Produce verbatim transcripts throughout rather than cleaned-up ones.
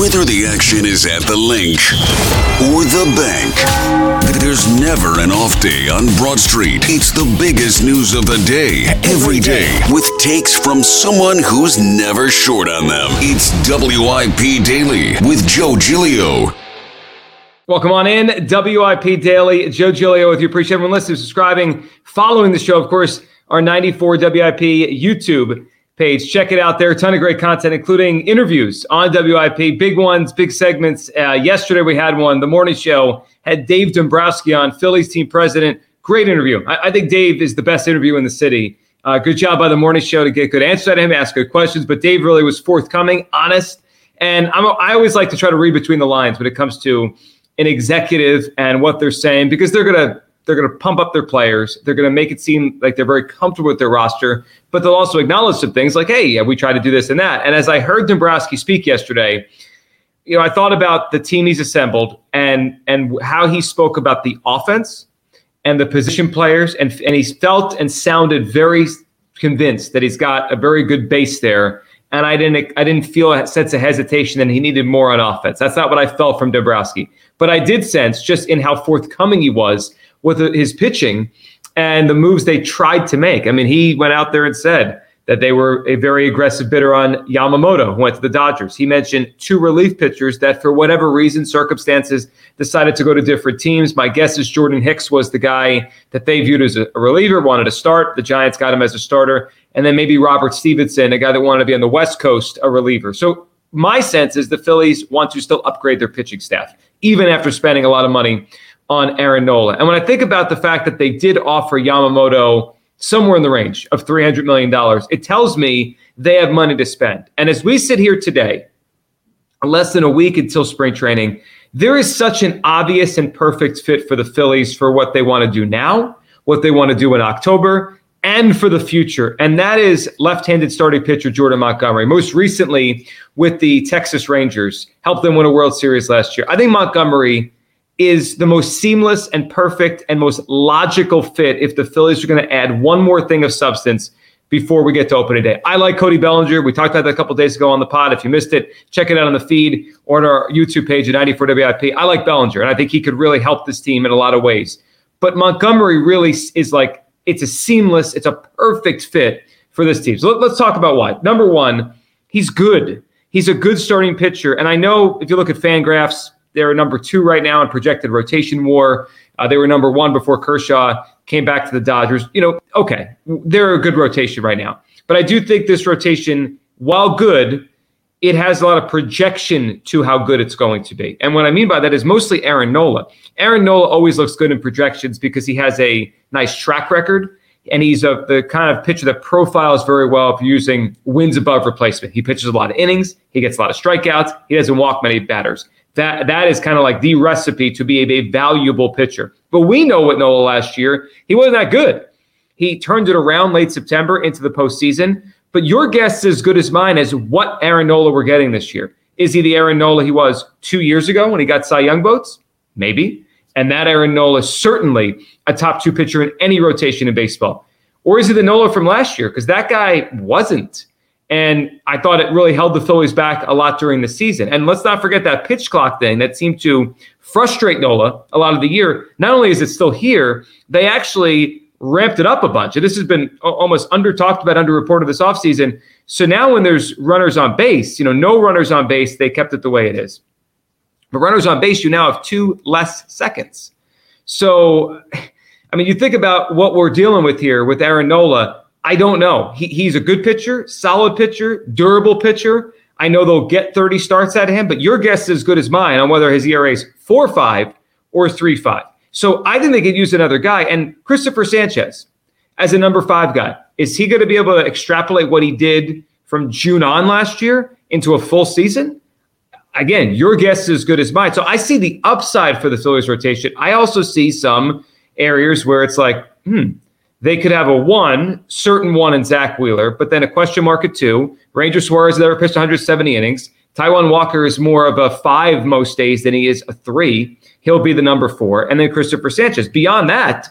Whether the action is at the link or the bank, there's never an off day on Broad Street. It's the biggest news of the day, every day, with takes from someone who's never short on them. It's W I P Daily with Joe Giglio. Welcome on in, W I P Daily. Joe Giglio with you. Appreciate everyone listening, subscribing, following the show. Of course, our ninety-four W I P YouTube page. Check it out there. A ton of great content, including interviews on W I P, big ones, big segments. Uh, yesterday we had one, the morning show, had Dave Dombrowski on, Phillies team president. Great interview. I, I think Dave is the best interview in the city. Uh, good job by the morning show to get good answers out of him, ask good questions. But Dave really was forthcoming, honest. And I'm, I always like to try to read between the lines when it comes to an executive and what they're saying, because they're going to They're going to pump up their players. They're going to make it seem like they're very comfortable with their roster, but they'll also acknowledge some things like, hey, yeah, we tried to do this and that. And as I heard Dombrowski speak yesterday, you know, I thought about the team he's assembled and and how he spoke about the offense and the position players. And, and he felt and sounded very convinced that he's got a very good base there. And I didn't I didn't feel a sense of hesitation that he needed more on offense. That's not what I felt from Dombrowski. But I did sense, just in how forthcoming he was with his pitching and the moves they tried to make. I mean, he went out there and said that they were a very aggressive bidder on Yamamoto, who went to the Dodgers. He mentioned two relief pitchers that, for whatever reason, circumstances, decided to go to different teams. My guess is Jordan Hicks was the guy that they viewed as a reliever, wanted to start. The Giants got him as a starter. And then maybe Robert Stephenson, a guy that wanted to be on the West Coast, a reliever. So my sense is the Phillies want to still upgrade their pitching staff, even after spending a lot of money on Aaron Nola. And when I think about the fact that they did offer Yamamoto somewhere in the range of three hundred million dollars, it tells me they have money to spend. And as we sit here today, less than a week until spring training, there is such an obvious and perfect fit for the Phillies for what they want to do now, what they want to do in October, and for the future. And that is left-handed starting pitcher Jordan Montgomery. Most recently with the Texas Rangers, helped them win a World Series last year. I think Montgomery is the most seamless and perfect and most logical fit if the Phillies are going to add one more thing of substance before we get to opening day. I like Cody Bellinger. We talked about that a couple of days ago on the pod. If you missed it, check it out on the feed or on our YouTube page at ninety-four W I P. I like Bellinger, and I think he could really help this team in a lot of ways. But Montgomery really is like, it's a seamless, it's a perfect fit for this team. So let's talk about why. Number one, he's good. He's a good starting pitcher. And I know if you look at Fan Graphs, they're number two right now in projected rotation war. Uh, they were number one before Kershaw came back to the Dodgers. You know, okay, they're a good rotation right now. But I do think this rotation, while good, it has a lot of projection to how good it's going to be. And what I mean by that is mostly Aaron Nola. Aaron Nola always looks good in projections because he has a nice track record. And he's a, the kind of pitcher that profiles very well for using wins above replacement. He pitches a lot of innings. He gets a lot of strikeouts. He doesn't walk many batters. That That is kind of like the recipe to be a, a valuable pitcher. But we know what Nola last year, he wasn't that good. He turned it around late September into the postseason. But your guess is as good as mine as what Aaron Nola we're getting this year. Is he the Aaron Nola he was two years ago when he got Cy Young votes? Maybe. And that Aaron Nola is certainly a top two pitcher in any rotation in baseball. Or is it the Nola from last year? Because that guy wasn't. And I thought it really held the Phillies back a lot during the season. And let's not forget that pitch clock thing that seemed to frustrate Nola a lot of the year. Not only is it still here, they actually ramped it up a bunch. And this has been almost under-talked about, under-reported this offseason. So now when there's runners on base, you know, no runners on base, they kept it the way it is. But runners on base, you now have two less seconds. So, I mean, you think about what we're dealing with here with Aaron Nola. I don't know. He, he's a good pitcher, solid pitcher, durable pitcher. I know they'll get thirty starts out of him, but your guess is as good as mine on whether his E R A is four point five or three point five. So I think they could use another guy. And Christopher Sanchez as a number five guy, is he going to be able to extrapolate what he did from June on last year into a full season? again, your guess is as good as mine. So I see the upside for the Phillies rotation. I also see some areas where it's like, hmm, they could have a one, certain one in Zach Wheeler, but then a question mark at two. Ranger Suarez never pitched one hundred seventy innings. Taijuan Walker is more of a five most days than he is a three. He'll be the number four. And then Christopher Sanchez. Beyond that,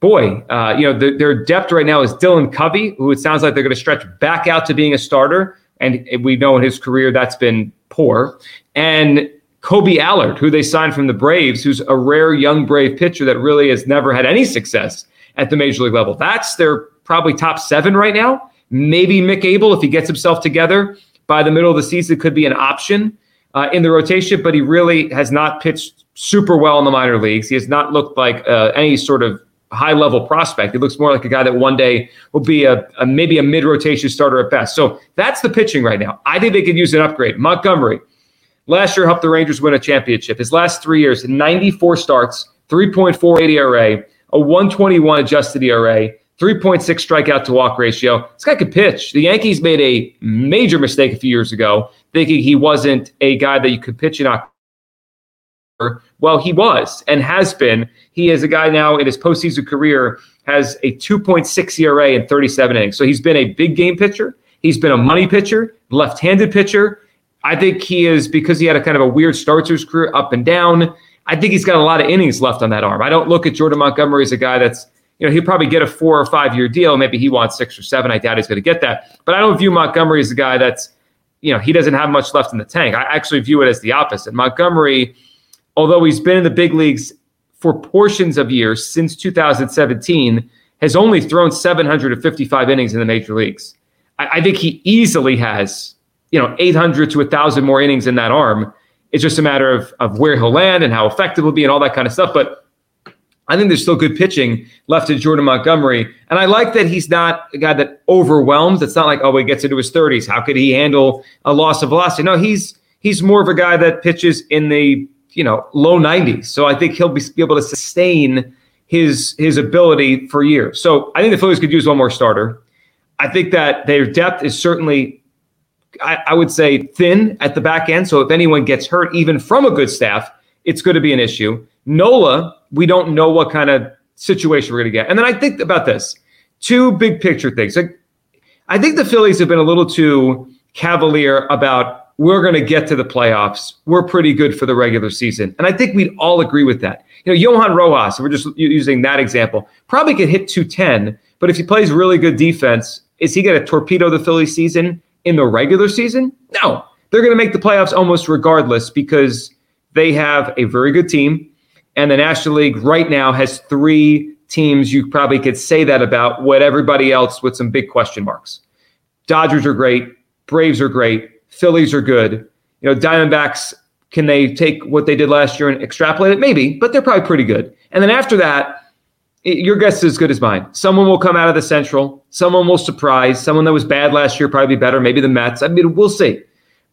boy, uh, you know, the, their depth right now is Dylan Covey, who it sounds like they're going to stretch back out to being a starter. And we know in his career that's been poor. And Kobe Allard, who they signed from the Braves, who's a rare young Brave pitcher that really has never had any success at the major league level. That's their probably top seven right now. Maybe Mick Abel, if he gets himself together by the middle of the season, could be an option uh, in the rotation, but he really has not pitched super well in the minor leagues. He has not looked like uh, any sort of high-level prospect. He looks more like a guy that one day will be a, a maybe a mid-rotation starter at best. So that's the pitching right now. I think they could use an upgrade. Montgomery, last year helped the Rangers win a championship. His last three years, ninety-four starts, three point four eight E R A, a one twenty-one adjusted E R A, three point six strikeout to walk ratio. This guy could pitch. The Yankees made a major mistake a few years ago, thinking he wasn't a guy that you could pitch in October. Well, he was and has been. He is a guy now in his postseason career has a two point six E R A in thirty-seven innings. So he's been a big game pitcher. He's been a money pitcher, left-handed pitcher. I think he is, because he had a kind of a weird start to his career, up and down, I think he's got a lot of innings left on that arm. I don't look at Jordan Montgomery as a guy that's, you know, he'll probably get a four or five year deal. Maybe he wants six or seven. I doubt he's going to get that. But I don't view Montgomery as a guy that's, you know, he doesn't have much left in the tank. I actually view it as the opposite. Montgomery, although he's been in the big leagues for portions of years since two thousand seventeen, has only thrown seven hundred fifty-five innings in the major leagues. I, I think he easily has, you know, eight hundred to one thousand more innings in that arm. It's just a matter of, of where he'll land and how effective he'll be and all that kind of stuff. But I think there's still good pitching left in Jordan Montgomery. And I like that he's not a guy that overwhelms. It's not like, oh, he gets into his thirties. How could he handle a loss of velocity? No, he's he's more of a guy that pitches in the, you know, low nineties. So I think he'll be, be able to sustain his, his ability for years. So I think the Phillies could use one more starter. I think that their depth is certainly – I, I would say thin at the back end. So if anyone gets hurt, even from a good staff, it's going to be an issue. Nola, we don't know what kind of situation we're going to get. And then I think about this, two big picture things. Like, I think the Phillies have been a little too cavalier about, we're going to get to the playoffs. We're pretty good for the regular season. And I think we'd all agree with that. You know, Johan Rojas, we're just using that example, probably could hit two ten, but if he plays really good defense, is he going to torpedo the Philly season in the regular season? No, they're going to make the playoffs almost regardless, because they have a very good team. And the National League right now has three teams you probably could say that about, what everybody else with some big question marks. Dodgers are great. Braves are great. Phillies are good. You know, Diamondbacks, can they take what they did last year and extrapolate it? Maybe, but they're probably pretty good. And then after that, your guess is as good as mine. Someone will come out of the Central. Someone will surprise. Someone that was bad last year probably be better. Maybe the Mets. I mean, we'll see.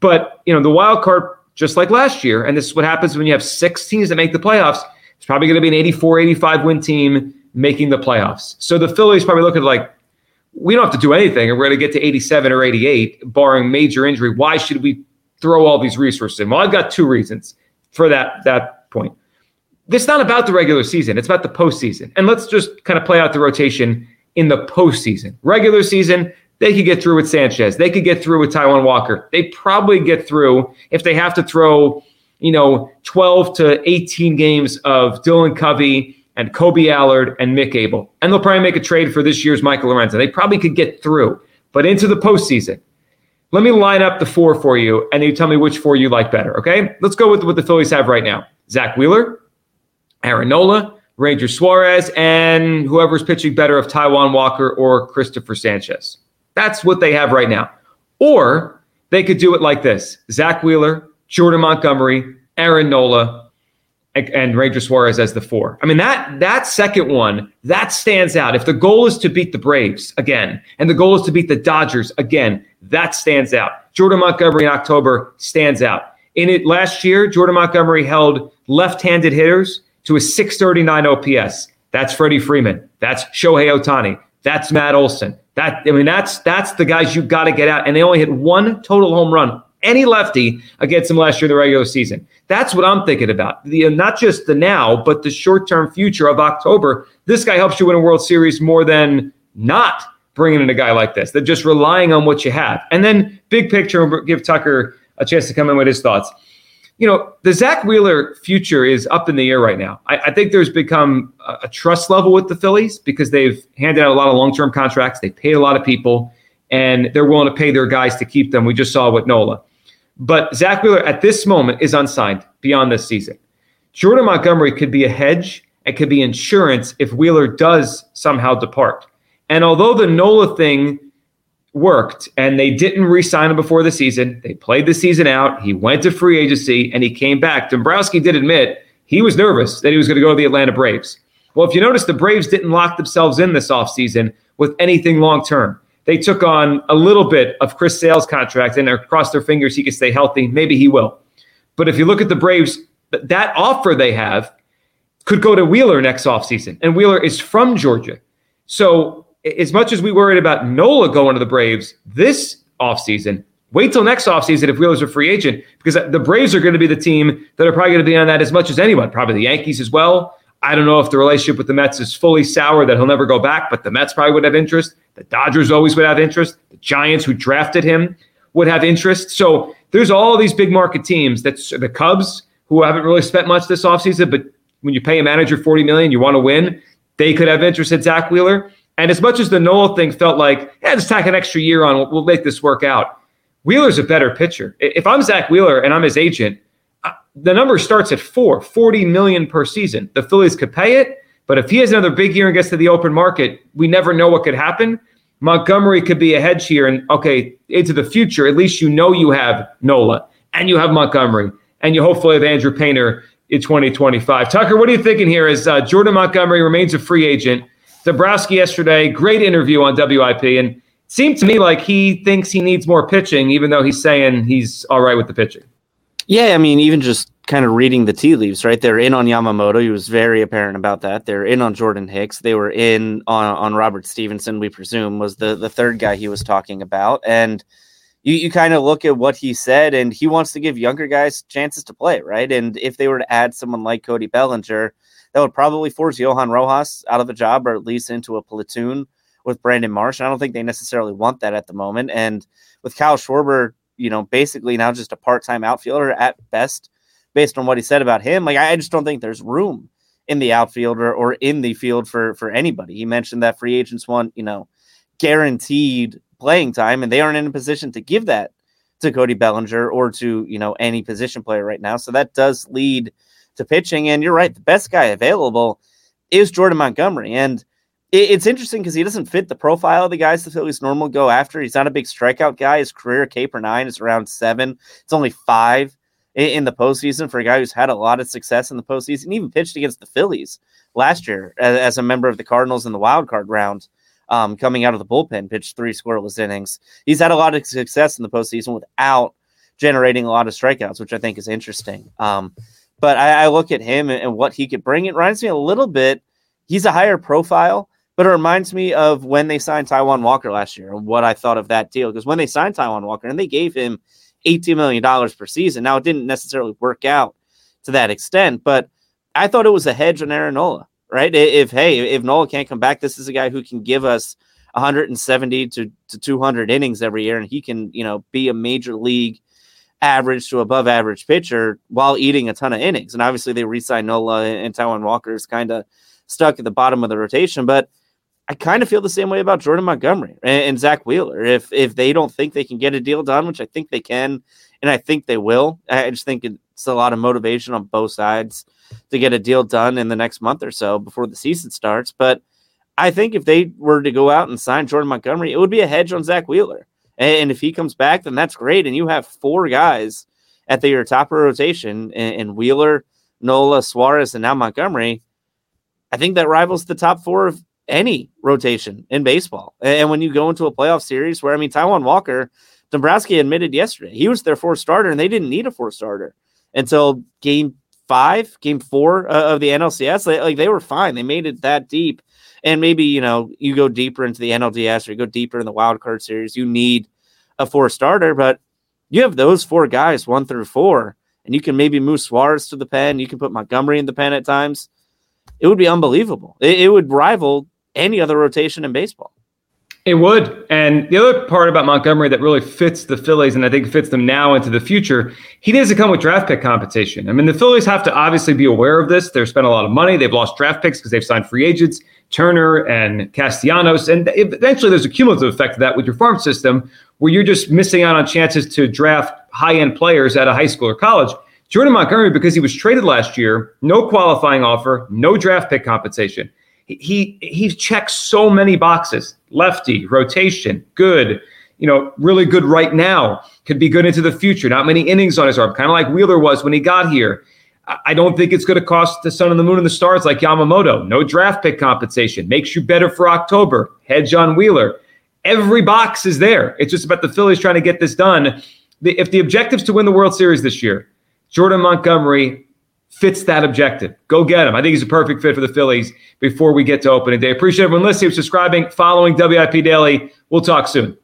But, you know, the wild card, just like last year, and this is what happens when you have six teams that make the playoffs, it's probably going to be an eighty-four, eighty-five win team making the playoffs. So the Phillies probably look at like, we don't have to do anything, and we're going to get to eighty-seven or eighty-eight, barring major injury. Why should we throw all these resources in? Well, I've got two reasons for that, that point. It's not about the regular season. It's about the postseason. And let's just kind of play out the rotation in the postseason. Regular season, they could get through with Sanchez. They could get through with Taijuan Walker. They probably get through if they have to throw, you know, twelve to eighteen games of Dylan Covey and Kobe Allard and Mick Abel. And they'll probably make a trade for this year's Michael Lorenzen. They probably could get through. But into the postseason, let me line up the four for you, and you tell me which four you like better, okay? Let's go with what the Phillies have right now. Zach Wheeler, Aaron Nola, Ranger Suarez, and whoever's pitching better of Taijuan Walker or Christopher Sanchez. That's what they have right now. Or they could do it like this. Zach Wheeler, Jordan Montgomery, Aaron Nola, and, and Ranger Suarez as the four. I mean, that that second one, that stands out. If the goal is to beat the Braves again, and the goal is to beat the Dodgers again, that stands out. Jordan Montgomery in October stands out. In it last year, Jordan Montgomery held left-handed hitters to a six thirty-nine O P S. That's Freddie Freeman. That's Shohei Ohtani. That's Matt Olson. That I mean, that's that's the guys you got to get out. And they only hit one total home run any lefty against him last year in the regular season. That's what I'm thinking about. The, not just the now, but the short-term future of October. This guy helps you win a World Series more than not bringing in a guy like this. They're just relying on what you have. And then big picture, give Tucker a chance to come in with his thoughts. You know, the Zach Wheeler future is up in the air right now. I, I think there's become a, a trust level with the Phillies because they've handed out a lot of long-term contracts. They paid a lot of people, and they're willing to pay their guys to keep them. We just saw with Nola. But Zach Wheeler at this moment is unsigned beyond this season. Jordan Montgomery could be a hedge and could be insurance if Wheeler does somehow depart. And although the Nola thing worked and they didn't re-sign him before the season, they played the season out, he went to free agency, and he came back. Dombrowski did admit he was nervous that he was going to go to the Atlanta Braves. Well, if you notice, the Braves didn't lock themselves in this offseason with anything long-term. They took on a little bit of Chris Sale's contract and crossed their fingers he could stay healthy. Maybe he will. But if you look at the Braves, that offer they have could go to Wheeler next offseason, and Wheeler is from Georgia. So as much as we worried about Nola going to the Braves this offseason, wait till next offseason if Wheeler's a free agent, because the Braves are going to be the team that are probably going to be on that as much as anyone, probably the Yankees as well. I don't know if the relationship with the Mets is fully sour that he'll never go back, but the Mets probably would have interest. The Dodgers always would have interest. The Giants, who drafted him, would have interest. So there's all these big market teams. That's the Cubs, who haven't really spent much this offseason, but when you pay a manager forty million dollars, you want to win. They could have interest in Zach Wheeler. And as much as the Nola thing felt like, yeah, just tack an extra year on, we'll, we'll make this work out. Wheeler's a better pitcher. If I'm Zach Wheeler and I'm his agent, the number starts at four, forty million dollars per season. The Phillies could pay it, but if he has another big year and gets to the open market, we never know what could happen. Montgomery could be a hedge here, and okay, into the future, at least you know you have Nola, and you have Montgomery, and you hopefully have Andrew Painter in twenty twenty-five. Tucker, what are you thinking here as uh, Jordan Montgomery remains a free agent? Dombrowski yesterday, great interview on W I P, and it seemed to me like he thinks he needs more pitching, even though he's saying he's all right with the pitching. Yeah, I mean, even just kind of reading the tea leaves, right? They're in on Yamamoto. He was very apparent about that. They're in on Jordan Hicks. They were in on, on Robert Stephenson, we presume, was the, the third guy he was talking about. And you, you kind of look at what he said, and he wants to give younger guys chances to play, right? And if they were to add someone like Cody Bellinger, that would probably force Johan Rojas out of a job or at least into a platoon with Brandon Marsh. And I don't think they necessarily want that at the moment. And with Kyle Schwarber, you know, basically now just a part-time outfielder at best, based on what he said about him. Like, I just don't think there's room in the outfield or, or in the field for, for anybody. He mentioned that free agents want, you know, guaranteed playing time, and they aren't in a position to give that to Cody Bellinger or to, you know, any position player right now. So that does lead to pitching. And you're right, the best guy available is Jordan Montgomery. And it's interesting because he doesn't fit the profile of the guys the Phillies normally go after. He's not a big strikeout guy. His career K per nine is around seven. It's only five in the postseason for a guy who's had a lot of success in the postseason. He even pitched against the Phillies last year as a member of the Cardinals in the wild card round, um, coming out of the bullpen, pitched three scoreless innings. He's had a lot of success in the postseason without generating a lot of strikeouts, which I think is interesting. Um, but I, I look at him and what he could bring. It reminds me a little bit. He's a higher profile. But it reminds me of when they signed Taijuan Walker last year and what I thought of that deal. Because when they signed Taijuan Walker and they gave him eighteen million dollars per season, now it didn't necessarily work out to that extent, but I thought it was a hedge on Aaron Nola, right? If, hey, if Nola can't come back, this is a guy who can give us one seventy to two hundred innings every year, and he can, you know, be a major league average to above average pitcher while eating a ton of innings. And obviously they re-signed Nola, and Taijuan Walker is kind of stuck at the bottom of the rotation, but I kind of feel the same way about Jordan Montgomery and Zach Wheeler. If if they don't think they can get a deal done, which I think they can, and I think they will, I just think it's a lot of motivation on both sides to get a deal done in the next month or so before the season starts. But I think if they were to go out and sign Jordan Montgomery, it would be a hedge on Zach Wheeler. And if he comes back, then that's great. And you have four guys at the, your top of rotation in Wheeler, Nola, Suarez, and now Montgomery. I think that rivals the top four of any rotation in baseball. And when you go into a playoff series where, I mean, Taijuan Walker, Dombrowski admitted yesterday, he was their fourth starter and they didn't need a fourth starter until game five, game four of the N L C S. Like, they were fine. They made it that deep. And maybe, you know, you go deeper into the N L D S or you go deeper in the wild card series, you need a fourth starter, but You have those four guys, one through four, and you can maybe move Suarez to the pen. You can put Montgomery in the pen at times. It would be unbelievable. It, it would rival any other rotation in baseball. It would. And the other part about Montgomery that really fits the Phillies, and I think fits them now into the future, he doesn't come with draft pick compensation. I mean, the Phillies have to obviously be aware of this. They've spent a lot of money. They've lost draft picks because they've signed free agents, Turner and Castellanos. And eventually there's a cumulative effect of that with your farm system where you're just missing out on chances to draft high-end players at a high school or college. Jordan Montgomery, because he was traded last year, no qualifying offer, no draft pick compensation. He he's checked so many boxes. Lefty, rotation, good, you know, really good right now. Could be good into the future. Not many innings on his arm, kind of like Wheeler was when he got here. I don't think it's going to cost the sun and the moon and the stars like Yamamoto. No draft pick compensation. Makes you better for October. Hedge on Wheeler. Every box is there. It's just about the Phillies trying to get this done. If the objective's to win the World Series this year, Jordan Montgomery fits that objective. Go get him. I think he's a perfect fit for the Phillies before we get to opening day. Appreciate everyone listening, subscribing, following W I P Daily. We'll talk soon.